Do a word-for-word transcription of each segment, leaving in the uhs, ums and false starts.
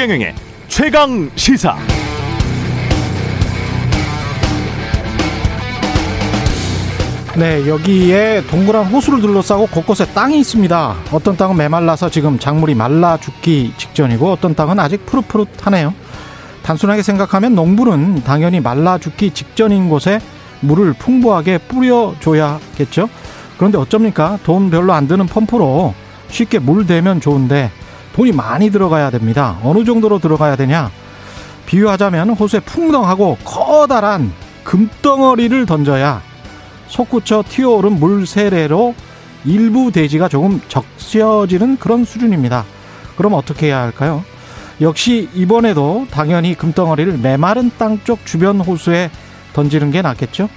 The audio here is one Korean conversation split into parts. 최경영의 최강시사. 네, 여기에 동그란 호수를 둘러싸고 곳곳에 땅이 있습니다. 어떤 땅은 메말라서 지금 작물이 말라 죽기 직전이고, 어떤 땅은 아직 푸릇푸릇하네요. 단순하게 생각하면 농부는 당연히 말라 죽기 직전인 곳에 물을 풍부하게 뿌려줘야겠죠. 그런데 어쩝니까? 돈 별로 안 드는 펌프로 쉽게 물 대면 좋은데 돈이 많이 들어가야 됩니다. 어느 정도로 들어가야 되냐? 비유하자면 호수에 풍덩하고 커다란 금덩어리를 던져야 솟구쳐 튀어오른 물 세례로 일부 대지가 조금 적셔지는 그런 수준입니다. 그럼 어떻게 해야 할까요? 역시 이번에도 당연히 금덩어리를 메마른 땅 쪽 주변 호수에 던지는 게 낫겠죠?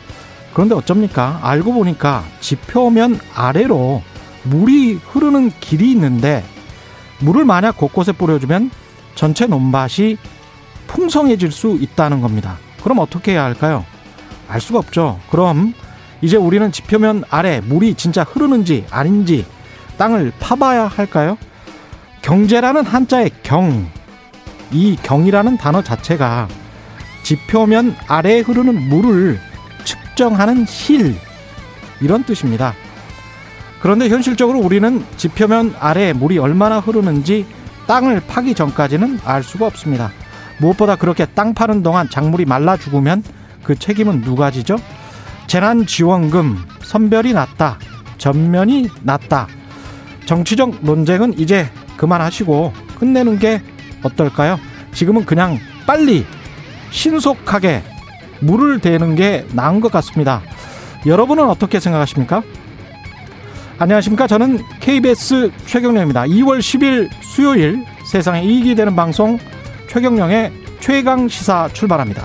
그런데 어쩝니까? 알고 보니까 지표면 아래로 물이 흐르는 길이 있는데, 물을 만약 곳곳에 뿌려주면 전체 논밭이 풍성해질 수 있다는 겁니다. 그럼 어떻게 해야 할까요? 알 수가 없죠. 그럼 이제 우리는 지표면 아래 물이 진짜 흐르는지 아닌지 땅을 파봐야 할까요? 경제라는 한자의 경, 이 경이라는 단어 자체가 지표면 아래에 흐르는 물을 측정하는 실, 이런 뜻입니다. 그런데 현실적으로 우리는 지표면 아래에 물이 얼마나 흐르는지 땅을 파기 전까지는 알 수가 없습니다. 무엇보다 그렇게 땅 파는 동안 작물이 말라 죽으면 그 책임은 누가 지죠? 재난지원금, 선별이 났다, 전면이 났다. 정치적 논쟁은 이제 그만하시고 끝내는 게 어떨까요? 지금은 그냥 빨리 신속하게 물을 대는 게 나은 것 같습니다. 여러분은 어떻게 생각하십니까? 안녕하십니까? 저는 케이비에스 최경령입니다. 이월 십일 수요일, 세상에 이익이 되는 방송 최경령의 최강시사 출발합니다.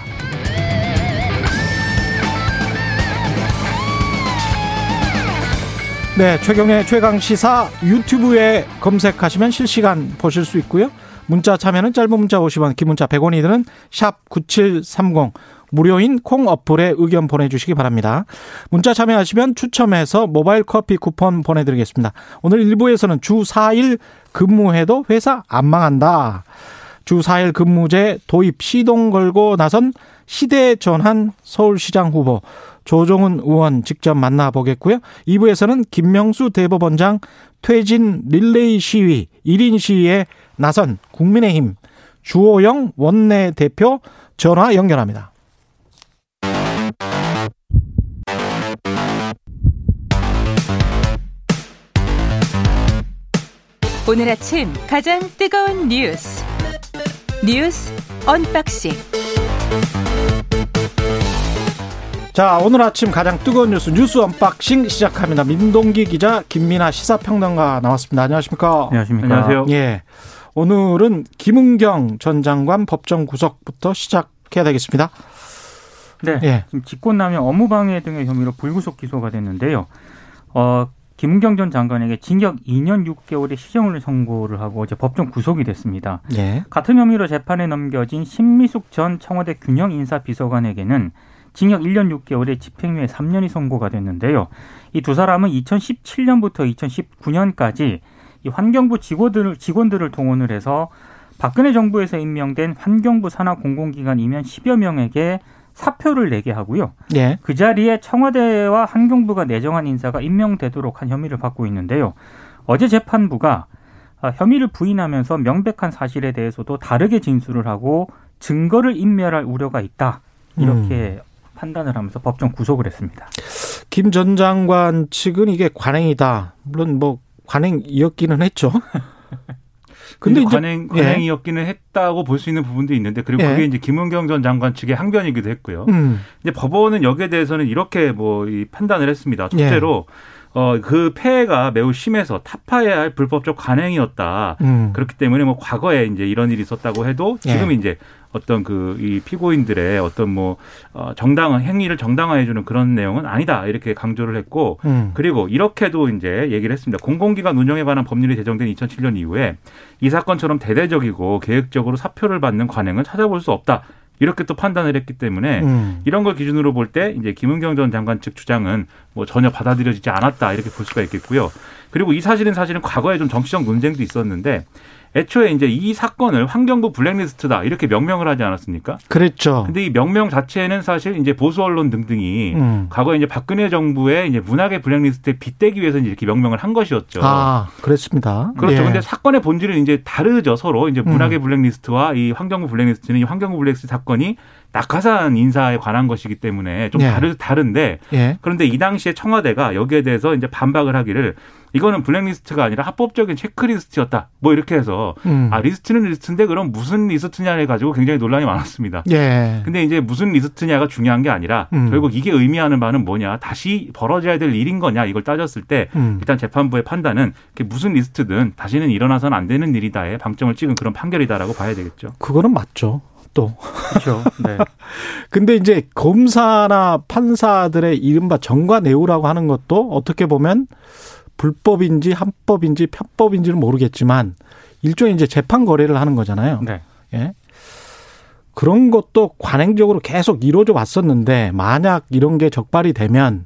네, 최경령의 최강시사 유튜브에 검색하시면 실시간 보실 수 있고요. 문자 참여는 짧은 문자 오십 원, 긴 문자 백 원이 드는 샵 구칠삼공, 무료인 콩 어플에 의견 보내주시기 바랍니다. 문자 참여하시면 추첨해서 모바일 커피 쿠폰 보내드리겠습니다. 오늘 일부에서는 주 사 일 근무해도 회사 안 망한다, 주 사 일 근무제 도입 시동 걸고 나선 시대 전환 서울시장 후보 조종훈 의원 직접 만나보겠고요. 이 부에서는 김명수 대법원장 퇴진 릴레이 시위, 일 인 시위에 나선 국민의힘 주호영 원내대표 전화 연결합니다. 오늘 아침 가장 뜨거운 뉴스, 뉴스 언박싱. 자, 오늘 아침 가장 뜨거운 뉴스, 뉴스 언박싱 시작합니다. 민동기 기자, 김민하 시사평론가 나왔습니다. 안녕하십니까? 안녕하십니까? 안녕하세요. 예, 오늘은 김은경 전 장관 법정 구속부터 시작해야 되겠습니다. 네, 예. 지금 직권남용, 업무방해 등의 혐의로 불구속 기소가 됐는데요. 어, 김은경 전 장관에게 징역 이 년 육 개월의 시정을 선고를 하고 어제 법정 구속이 됐습니다. 예. 같은 혐의로 재판에 넘겨진 신미숙 전 청와대 균형인사비서관에게는 징역 일 년 육 개월의 집행유예 삼 년이 선고가 됐는데요. 이 두 사람은 이천십칠 년부터 이천십구 년까지 이 환경부 직원들을, 직원들을 동원을 해서 박근혜 정부에서 임명된 환경부 산하 공공기관 임원 십여 명에게 사표를 내게 하고요. 예. 그 자리에 청와대와 환경부가 내정한 인사가 임명되도록 한 혐의를 받고 있는데요. 어제 재판부가 혐의를 부인하면서 명백한 사실에 대해서도 다르게 진술을 하고 증거를 인멸할 우려가 있다, 이렇게 음. 판단을 하면서 법정 구속을 했습니다. 김 전 장관 측은 이게 관행이다, 물론 뭐 관행이었기는 했죠. 근데 이제 관행, 관행이었기는 예. 했다고 볼 수 있는 부분도 있는데, 그리고 예. 그게 이제 김은경 전 장관 측의 항변이기도 했고요. 음. 이제 법원은 여기에 대해서는 이렇게 뭐 이 판단을 했습니다. 첫째로. 예. 어, 그 폐해가 매우 심해서 타파해야 할 불법적 관행이었다. 음. 그렇기 때문에 뭐 과거에 이제 이런 일이 있었다고 해도 지금 예. 이제 어떤 그 이 피고인들의 어떤 뭐 어, 정당한 행위를 정당화해주는 그런 내용은 아니다, 이렇게 강조를 했고, 음. 그리고 이렇게도 이제 얘기를 했습니다. 공공기관 운영에 관한 법률이 제정된 이천칠 년 이후에 이 사건처럼 대대적이고 계획적으로 사표를 받는 관행은 찾아볼 수 없다, 이렇게 또 판단을 했기 때문에 음. 이런 걸 기준으로 볼 때 이제 김은경 전 장관 측 주장은 뭐 전혀 받아들여지지 않았다, 이렇게 볼 수가 있겠고요. 그리고 이 사실은 사실은 과거에 좀 정치적 논쟁도 있었는데, 애초에 이제 이 사건을 환경부 블랙리스트다 이렇게 명명을 하지 않았습니까? 그랬죠. 근데 이 명명 자체는 사실 이제 보수 언론 등등이 음. 과거에 이제 박근혜 정부의 이제 문학의 블랙리스트에 빗대기 위해서 이제 이렇게 명명을 한 것이었죠. 아, 그렇습니다. 그렇죠. 예. 근데 사건의 본질은 이제 다르죠. 서로 이제 문학의 음. 블랙리스트와 이 환경부 블랙리스트는 이 환경부 블랙리스트 사건이 낙하산 인사에 관한 것이기 때문에 좀 예. 다르, 다른데 예. 그런데 이 당시에 청와대가 여기에 대해서 이제 반박을 하기를 이거는 블랙리스트가 아니라 합법적인 체크리스트였다. 뭐 이렇게 해서 음. 아 리스트는 리스트인데 그럼 무슨 리스트냐를 가지고 굉장히 논란이 많았습니다. 예. 근데 이제 무슨 리스트냐가 중요한 게 아니라 음. 결국 이게 의미하는 바는 뭐냐, 다시 벌어져야 될 일인 거냐 이걸 따졌을 때 음. 일단 재판부의 판단은 무슨 리스트든 다시는 일어나서는 안 되는 일이다에 방점을 찍은 그런 판결이다라고 봐야 되겠죠. 그거는 맞죠. 또. 그렇죠. 네. 근데 이제 검사나 판사들의 이른바 정관예우라고 하는 것도 어떻게 보면 불법인지 합법인지 편법인지는 모르겠지만 일종의 이제 재판 거래를 하는 거잖아요. 네. 예. 그런 것도 관행적으로 계속 이루어져 왔었는데 만약 이런 게 적발이 되면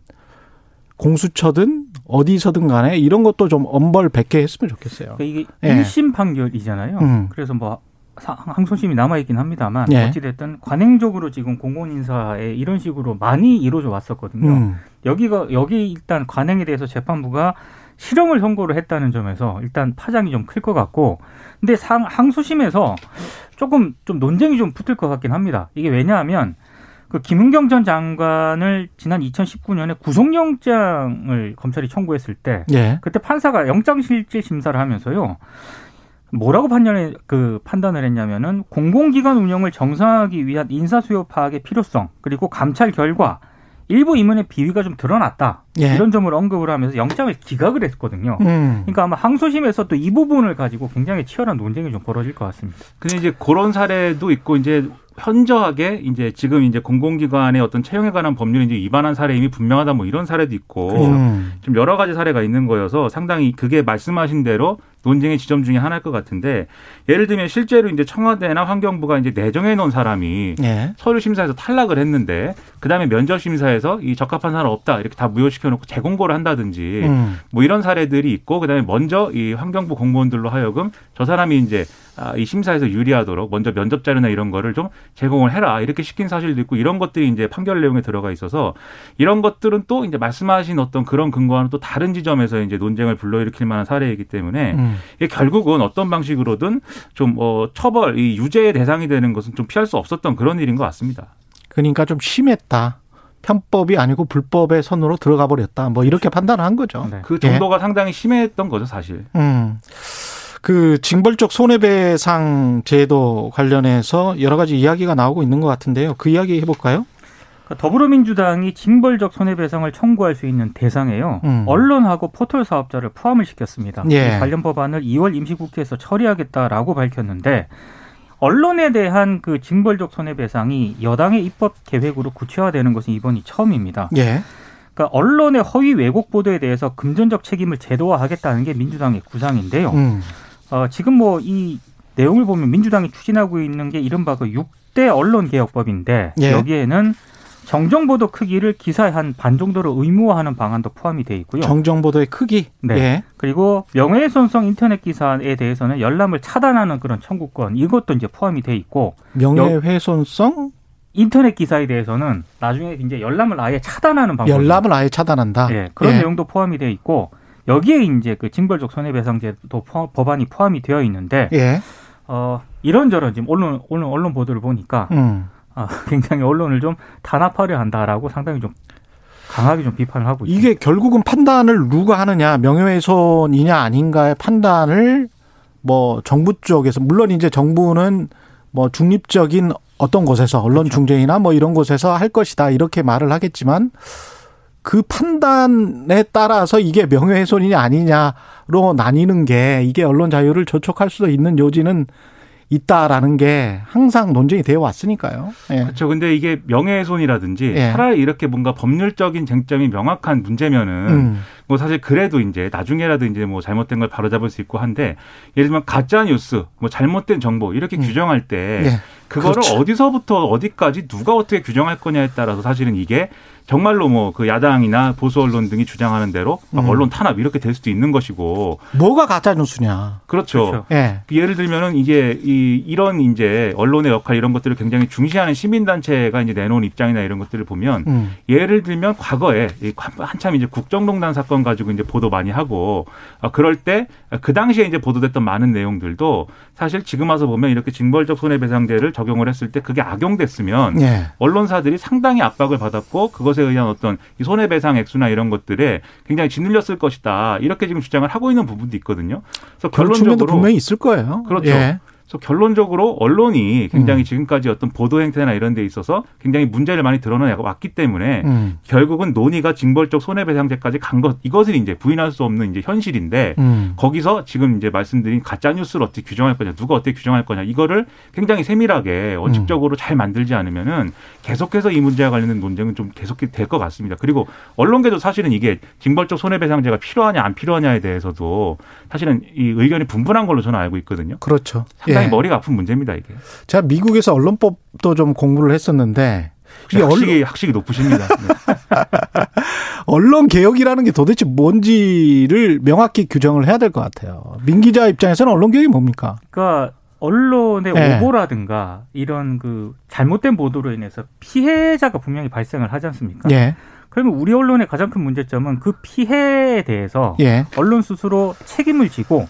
공수처든 어디서든 간에 이런 것도 좀 엄벌백계 했으면 좋겠어요. 그러니까 이게 예. 일 심 판결이잖아요. 음. 그래서 뭐 항소심이 남아있긴 합니다만 예. 어찌됐든 관행적으로 지금 공공인사에 이런 식으로 많이 이루어져 왔었거든요. 음. 여기가 여기 일단 관행에 대해서 재판부가 실형을 선고를 했다는 점에서 일단 파장이 좀 클 것 같고, 근데 상, 항소심에서 조금 좀 논쟁이 좀 붙을 것 같긴 합니다. 이게 왜냐하면 그 김은경 전 장관을 지난 이천십구 년에 구속영장을 검찰이 청구했을 때 예. 그때 판사가 영장실질심사를 하면서요. 뭐라고 판단을, 그 판단을 했냐면은 공공기관 운영을 정상화하기 위한 인사수요 파악의 필요성 그리고 감찰 결과 일부 임원의 비위가 좀 드러났다. 예. 이런 점을 언급을 하면서 영장을 기각을 했거든요. 음. 그러니까 아마 항소심에서 또 이 부분을 가지고 굉장히 치열한 논쟁이 좀 벌어질 것 같습니다. 근데 이제 그런 사례도 있고 이제 현저하게 이제 지금 이제 공공기관의 어떤 채용에 관한 법률이 이제 위반한 사례 이미 분명하다 뭐 이런 사례도 있고 음. 좀 여러 가지 사례가 있는 거여서 상당히 그게 말씀하신 대로 논쟁의 지점 중에 하나일 것 같은데, 예를 들면 실제로 이제 청와대나 환경부가 이제 내정해 놓은 사람이 예. 서류 심사에서 탈락을 했는데 그 다음에 면접 심사에서 이 적합한 사람 없다 이렇게 다 무효시켜 놓고 재공고를 한다든지 음. 뭐 이런 사례들이 있고, 그 다음에 먼저 이 환경부 공무원들로 하여금 저 사람이 이제 이 심사에서 유리하도록 먼저 면접 자료나 이런 거를 좀 제공을 해라 이렇게 시킨 사실도 있고, 이런 것들이 이제 판결 내용에 들어가 있어서 이런 것들은 또 이제 말씀하신 어떤 그런 근거와는 또 다른 지점에서 이제 논쟁을 불러일으킬 만한 사례이기 때문에 음. 이게 결국은 어떤 방식으로든 좀 어, 처벌, 이 유죄의 대상이 되는 것은 좀 피할 수 없었던 그런 일인 것 같습니다. 그러니까 좀 심했다. 편법이 아니고 불법의 선으로 들어가 버렸다. 뭐 이렇게 판단을 한 거죠. 네. 그 정도가 예. 상당히 심했던 거죠, 사실. 음. 그 징벌적 손해배상 제도 관련해서 여러 가지 이야기가 나오고 있는 것 같은데요. 그 이야기 해볼까요? 더불어민주당이 징벌적 손해배상을 청구할 수 있는 대상에요. 음. 언론하고 포털 사업자를 포함을 시켰습니다. 예. 관련 법안을 이월 임시국회에서 처리하겠다라고 밝혔는데, 언론에 대한 그 징벌적 손해배상이 여당의 입법 계획으로 구체화되는 것은 이번이 처음입니다. 예. 그러니까 언론의 허위 왜곡 보도에 대해서 금전적 책임을 제도화하겠다는 게 민주당의 구상인데요. 음. 어, 지금 뭐 이 내용을 보면 민주당이 추진하고 있는 게 이른바 그 육 대 언론개혁법인데 예. 여기에는 정정보도 크기를 기사의 한 반 정도로 의무화하는 방안도 포함이 되어 있고요. 정정보도의 크기? 네. 예. 그리고 명예훼손성 인터넷 기사에 대해서는 열람을 차단하는 그런 청구권, 이것도 이제 포함이 되어 있고. 명예훼손성? 인터넷 기사에 대해서는 나중에 이제 열람을 아예 차단하는 방법. 열람을 아예 차단한다? 네. 그런 예. 내용도 포함이 되어 있고, 여기에 이제 그 징벌적 손해배상제도 포함, 법안이 포함이 되어 있는데, 예. 어, 이런저런 지금 언론, 언론, 언론 보도를 보니까, 음. 아, 굉장히 언론을 좀 단합하려 한다라고 상당히 좀 강하게 좀 비판을 하고 있습니다. 이게 결국은 판단을 누가 하느냐, 명예훼손이냐 아닌가의 판단을 뭐 정부 쪽에서, 물론 이제 정부는 뭐 중립적인 어떤 곳에서 언론 그렇죠. 중재이나 뭐 이런 곳에서 할 것이다 이렇게 말을 하겠지만, 그 판단에 따라서 이게 명예훼손이냐 아니냐로 나뉘는 게, 이게 언론 자유를 저촉할 수도 있는 요지는 있다라는 게 항상 논쟁이 되어 왔으니까요. 예. 그렇죠. 근데 이게 명예훼손이라든지 예. 차라리 이렇게 뭔가 법률적인 쟁점이 명확한 문제면은 음. 뭐 사실 그래도 이제 나중에라도 이제 뭐 잘못된 걸 바로잡을 수 있고 한데, 예를 들면 가짜 뉴스, 뭐 잘못된 정보 이렇게 음. 규정할 때 예. 그거를 그렇죠. 어디서부터 어디까지 누가 어떻게 규정할 거냐에 따라서 사실은 이게 정말로 뭐 그 야당이나 보수 언론 등이 주장하는 대로 막 음. 언론 탄압 이렇게 될 수도 있는 것이고. 뭐가 가짜 뉴스냐. 그렇죠. 그렇죠. 예. 예를 들면은 이제 이 이런 이제 언론의 역할 이런 것들을 굉장히 중시하는 시민단체가 이제 내놓은 입장이나 이런 것들을 보면 음. 예를 들면 과거에 한참 이제 국정농단 사건 가지고 이제 보도 많이 하고 그럴 때 그 당시에 이제 보도됐던 많은 내용들도 사실 지금 와서 보면 이렇게 징벌적 손해배상제를 적용을 했을 때 그게 악용됐으면 예. 언론사들이 상당히 압박을 받았고 그것에 의한 어떤 이 손해배상 액수나 이런 것들에 굉장히 짓눌렸을 것이다 이렇게 지금 주장을 하고 있는 부분도 있거든요. 그래서 결론적으로 측면도 분명히 있을 거예요. 그렇죠. 예. 그래서 결론적으로 언론이 굉장히 음. 지금까지 어떤 보도 행태나 이런 데 있어서 굉장히 문제를 많이 드러내왔기 때문에 음. 결국은 논의가 징벌적 손해배상제까지 간 것 이것을 이제 부인할 수 없는 이제 현실인데 음. 거기서 지금 이제 말씀드린 가짜 뉴스를 어떻게 규정할 거냐 누가 어떻게 규정할 거냐 이거를 굉장히 세밀하게 원칙적으로 음. 잘 만들지 않으면은 계속해서 이 문제와 관련된 논쟁은 좀 계속 될 것 같습니다. 그리고 언론계도 사실은 이게 징벌적 손해배상제가 필요하냐 안 필요하냐에 대해서도 사실은 이 의견이 분분한 걸로 저는 알고 있거든요. 그렇죠. 상당히 예. 머리가 아픈 문제입니다 이게. 제가 미국에서 언론법도 좀 공부를 했었는데 이 학식이, 언론... 학식이 높으십니다. 네. 언론 개혁이라는 게 도대체 뭔지를 명확히 규정을 해야 될 것 같아요. 민 기자 입장에서는 언론 개혁이 뭡니까? 그러니까 언론의 네. 오보라든가 이런 그 잘못된 보도로 인해서 피해자가 분명히 발생을 하지 않습니까? 네. 그러면 우리 언론의 가장 큰 문제점은 그 피해에 대해서 네. 언론 스스로 책임을 지고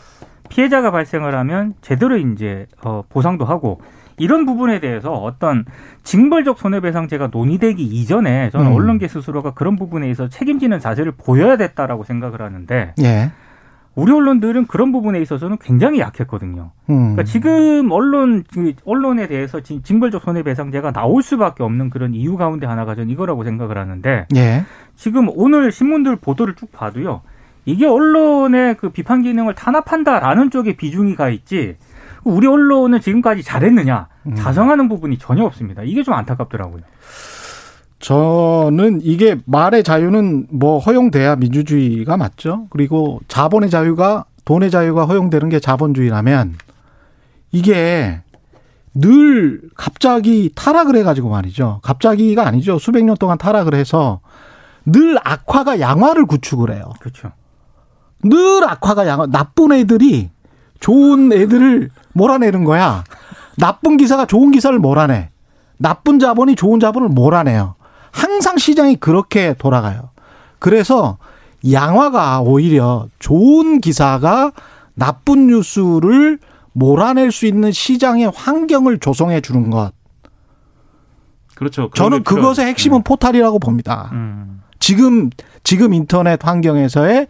피해자가 발생을 하면 제대로 이제 어, 보상도 하고 이런 부분에 대해서 어떤 징벌적 손해배상제가 논의되기 이전에 저는 음. 언론계 스스로가 그런 부분에 있어서 책임지는 자세를 보여야 됐다라고 생각을 하는데 예. 우리 언론들은 그런 부분에 있어서는 굉장히 약했거든요. 음. 그러니까 지금 언론, 언론에 대해서 징벌적 손해배상제가 나올 수밖에 없는 그런 이유 가운데 하나가 저는 이거라고 생각을 하는데 예. 지금 오늘 신문들 보도를 쭉 봐도요. 이게 언론의 그 비판 기능을 탄압한다라는 쪽에 비중이 가 있지 우리 언론은 지금까지 잘했느냐 자성하는 부분이 전혀 없습니다. 이게 좀 안타깝더라고요. 저는 이게 말의 자유는 뭐 허용돼야 민주주의가 맞죠. 그리고 자본의 자유가 돈의 자유가 허용되는 게 자본주의라면 이게 늘 갑자기 타락을 해가지고 말이죠. 갑자기가 아니죠. 수백 년 동안 타락을 해서 늘 악화가 양화를 구축을 해요. 그렇죠. 늘 악화가 양화. 나쁜 애들이 좋은 애들을 몰아내는 거야. 나쁜 기사가 좋은 기사를 몰아내. 나쁜 자본이 좋은 자본을 몰아내요. 항상 시장이 그렇게 돌아가요. 그래서 양화가 오히려 좋은 기사가 나쁜 뉴스를 몰아낼 수 있는 시장의 환경을 조성해 주는 것. 그렇죠. 저는 그것의 핵심은 음. 포탈이라고 봅니다. 음. 지금 지금 인터넷 환경에서의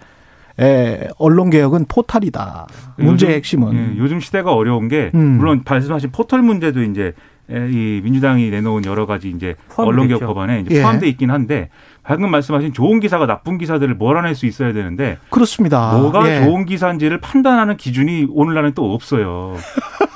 예, 언론 개혁은 포탈이다. 문제의 핵심은. 예, 요즘 시대가 어려운 게 음. 물론 말씀하신 포털 문제도 이제 이 민주당이 내놓은 여러 가지 이제 언론 개혁 법안에 이제 예. 포함돼 있긴 한데 방금 말씀하신 좋은 기사가 나쁜 기사들을 몰아낼 수 있어야 되는데 그렇습니다. 뭐가 예. 좋은 기사인지를 판단하는 기준이 오늘날은 또 없어요.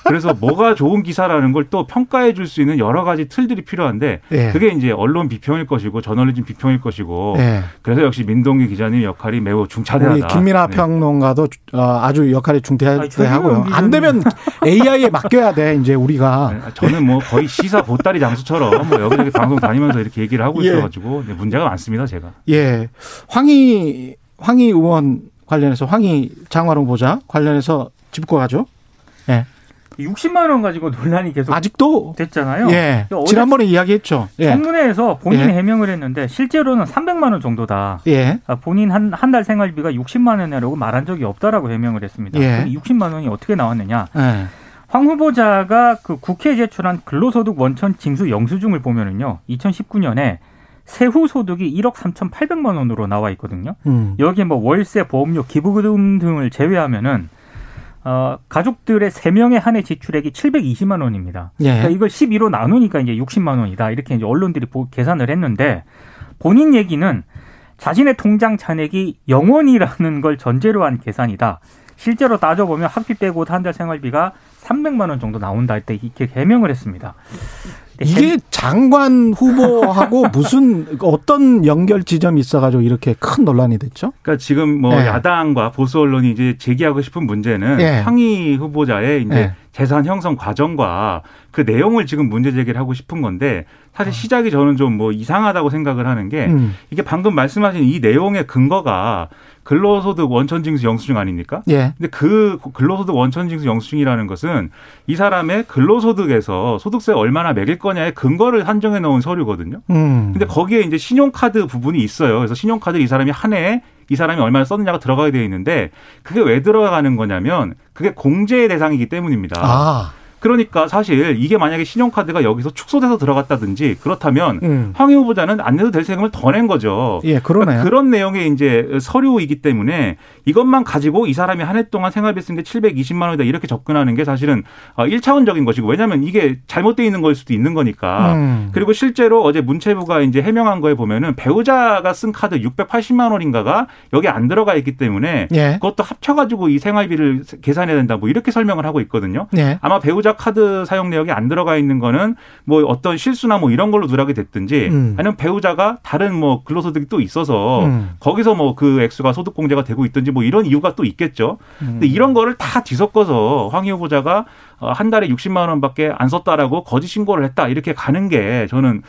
그래서 뭐가 좋은 기사라는 걸 또 평가해 줄 수 있는 여러 가지 틀들이 필요한데 예. 그게 이제 언론 비평일 것이고 저널리즘 비평일 것이고 예. 그래서 역시 민동기 기자님 역할이 매우 중차대하다. 김민하 네. 평론가도 아주 역할이 중대하고요. 아니, 안 되면 에이아이에 맡겨야 돼 이제 우리가. 저는 뭐 거의 시사 보따리 장수처럼 뭐 여기저기 방송 다니면서 이렇게 얘기를 하고 예. 있어가지고 문제가 많습니다 제가. 예, 황희 황희 의원 관련해서 황희 장관 후보자 관련해서 짚고 가죠. 예. 육십만 원 가지고 논란이 계속 아직도 됐잖아요. 예. 지난번에 이야기했죠. 예. 청문회에서 본인 예. 해명을 했는데 실제로는 삼백만 원 정도다. 예. 본인 한 한 달 생활비가 육십만 원이라고 말한 적이 없다라고 해명을 했습니다. 예. 육십만 원이 어떻게 나왔느냐? 예. 황 후보자가 그 국회에 제출한 근로소득 원천 징수 영수증을 보면은요, 이천십구 년에 세후 소득이 일억 삼천팔백만 원으로 나와 있거든요. 음. 여기에 뭐 월세, 보험료, 기부금 등을 제외하면은. 어, 가족들의 세 명에 한해 지출액이 칠백이십만 원입니다. 예. 그러니까 이걸 십이로 나누니까 이제 육십만 원이다. 이렇게 이제 언론들이 보, 계산을 했는데 본인 얘기는 자신의 통장 잔액이 영 원이라는 걸 전제로 한 계산이다. 실제로 따져보면 학비 빼고 한 달 생활비가 삼백만 원 정도 나온다 할 때 이렇게 해명을 했습니다. 이게 장관 후보하고 무슨 어떤 연결 지점이 있어가지고 이렇게 큰 논란이 됐죠? 그러니까 지금 뭐 네. 야당과 보수 언론이 이제 제기하고 싶은 문제는 네. 황희 후보자의 이제 네. 재산 형성 과정과 그 내용을 지금 문제 제기를 하고 싶은 건데 사실 시작이 저는 좀 뭐 이상하다고 생각을 하는 게 음. 이게 방금 말씀하신 이 내용의 근거가 근로소득 원천징수 영수증 아닙니까? 예. 근데 그 근로소득 원천징수 영수증이라는 것은 이 사람의 근로소득에서 소득세 얼마나 매길 거냐의 근거를 한정해 놓은 서류거든요. 음. 근데 거기에 이제 신용카드 부분이 있어요. 그래서 신용카드를 이 사람이 한 해에 이 사람이 얼마나 썼느냐가 들어가게 되어 있는데 그게 왜 들어가는 거냐면 그게 공제의 대상이기 때문입니다. 아. 그러니까 사실 이게 만약에 신용카드가 여기서 축소돼서 들어갔다든지 그렇다면 음. 황희 후보자는 안 내도 될 세금을 더 낸 거죠. 예, 그러네요. 그러니까 그런 내용의 이제 서류이기 때문에 이것만 가지고 이 사람이 한 해 동안 생활비 쓴 게 칠백이십만 원이다 이렇게 접근하는 게 사실은 일차원적인 것이고 왜냐하면 이게 잘못되어 있는 걸 수도 있는 거니까. 음. 그리고 실제로 어제 문체부가 이제 해명한 거에 보면은 배우자가 쓴 카드 육백팔십만 원인가가 여기 안 들어가 있기 때문에 예. 그것도 합쳐가지고 이 생활비를 계산해야 된다 뭐 이렇게 설명을 하고 있거든요. 예. 아마 배우자 카드 사용 내역이 안 들어가 있는 거는 뭐 어떤 실수나 뭐 이런 걸로 누락이 됐든지 음. 아니면 배우자가 다른 뭐 근로소득이 또 있어서 음. 거기서 뭐 그 액수가 소득공제가 되고 있든지 뭐 이런 이유가 또 있겠죠. 음. 근데 이런 거를 다 뒤섞어서 황희 후보자가 한 달에 육십만 원밖에 안 썼다라고 거짓 신고를 했다 이렇게 가는 게 저는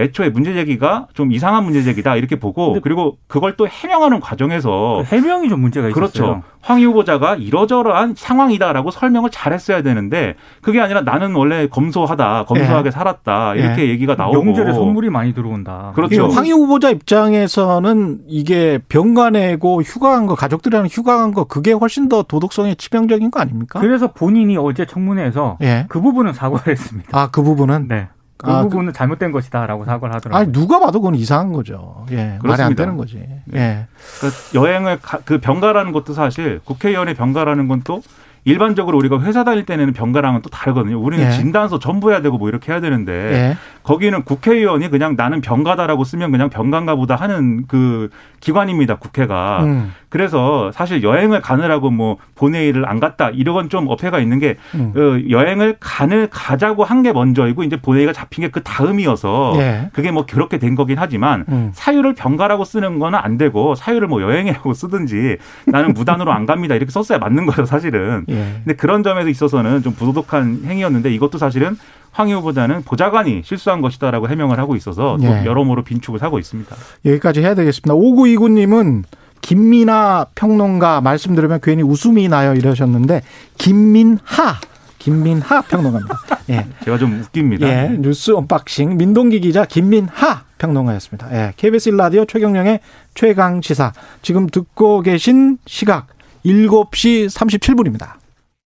애초에 문제 제기가 좀 이상한 문제 제기다 이렇게 보고 그리고 그걸 또 해명하는 과정에서 해명이 좀 문제가 있었어요. 그렇죠. 황희 후보자가 이러저러한 상황이다라고 설명을 잘했어야 되는데 그게 아니라 나는 원래 검소하다, 검소하게 예. 살았다 이렇게 예. 얘기가 나오고 명절에 선물이 많이 들어온다. 그렇죠. 황희 후보자 입장에서는 이게 병가내고 휴가한 거 가족들이랑 휴가한 거 그게 훨씬 더 도덕성에 치명적인 거 아닙니까? 그래서 본인이 어제 청 문에서 예. 그 부분은 사과를 했습니다. 아, 그 부분은? 네. 그 아, 부분은 그... 잘못된 것이다라고 사과를 하더라고요. 아니, 누가 봐도 그건 이상한 거죠. 예, 말이 안 되는 거지. 예. 예. 그러니까 여행을 가, 그 병가라는 것도 사실 국회의원의 병가라는 건 또 일반적으로 우리가 회사 다닐 때는 병가랑은 또 다르거든요. 우리는 예. 진단서 첨부해야 되고 뭐 이렇게 해야 되는데 예. 거기는 국회의원이 그냥 나는 병가다라고 쓰면 그냥 병간가 보다 하는 그 기관입니다. 국회가. 음. 그래서 사실 여행을 가느라고 뭐 본회의를 안 갔다 이런 좀 어폐가 있는 게 음. 어, 여행을 가는 가자고 한 게 먼저이고 이제 본회의가 잡힌 게 그 다음이어서 예. 그게 뭐 그렇게 된 거긴 하지만 음. 사유를 병가라고 쓰는 건 안 되고 사유를 뭐 여행이라고 쓰든지 나는 무단으로 안 갑니다 이렇게 썼어야 맞는 거예요 사실은. 예. 근데 그런 점에서 있어서는 좀 부도덕한 행위였는데 이것도 사실은 황희 후보자는 보좌관이 실수한 것이다라고 해명을 하고 있어서 예. 여러모로 빈축을 하고 있습니다. 여기까지 해야 되겠습니다. 오구이구 님은 김민하 평론가 말씀 들으면 괜히 웃음이 나요 이러셨는데 김민하. 김민하 평론가입니다. 예. 제가 좀 웃깁니다. 예. 뉴스 언박싱 민동기 기자 김민하 평론가였습니다. 예. 케이비에스 일 라디오 최경영의 최강시사. 지금 듣고 계신 시각 일곱 시 삼십칠 분입니다.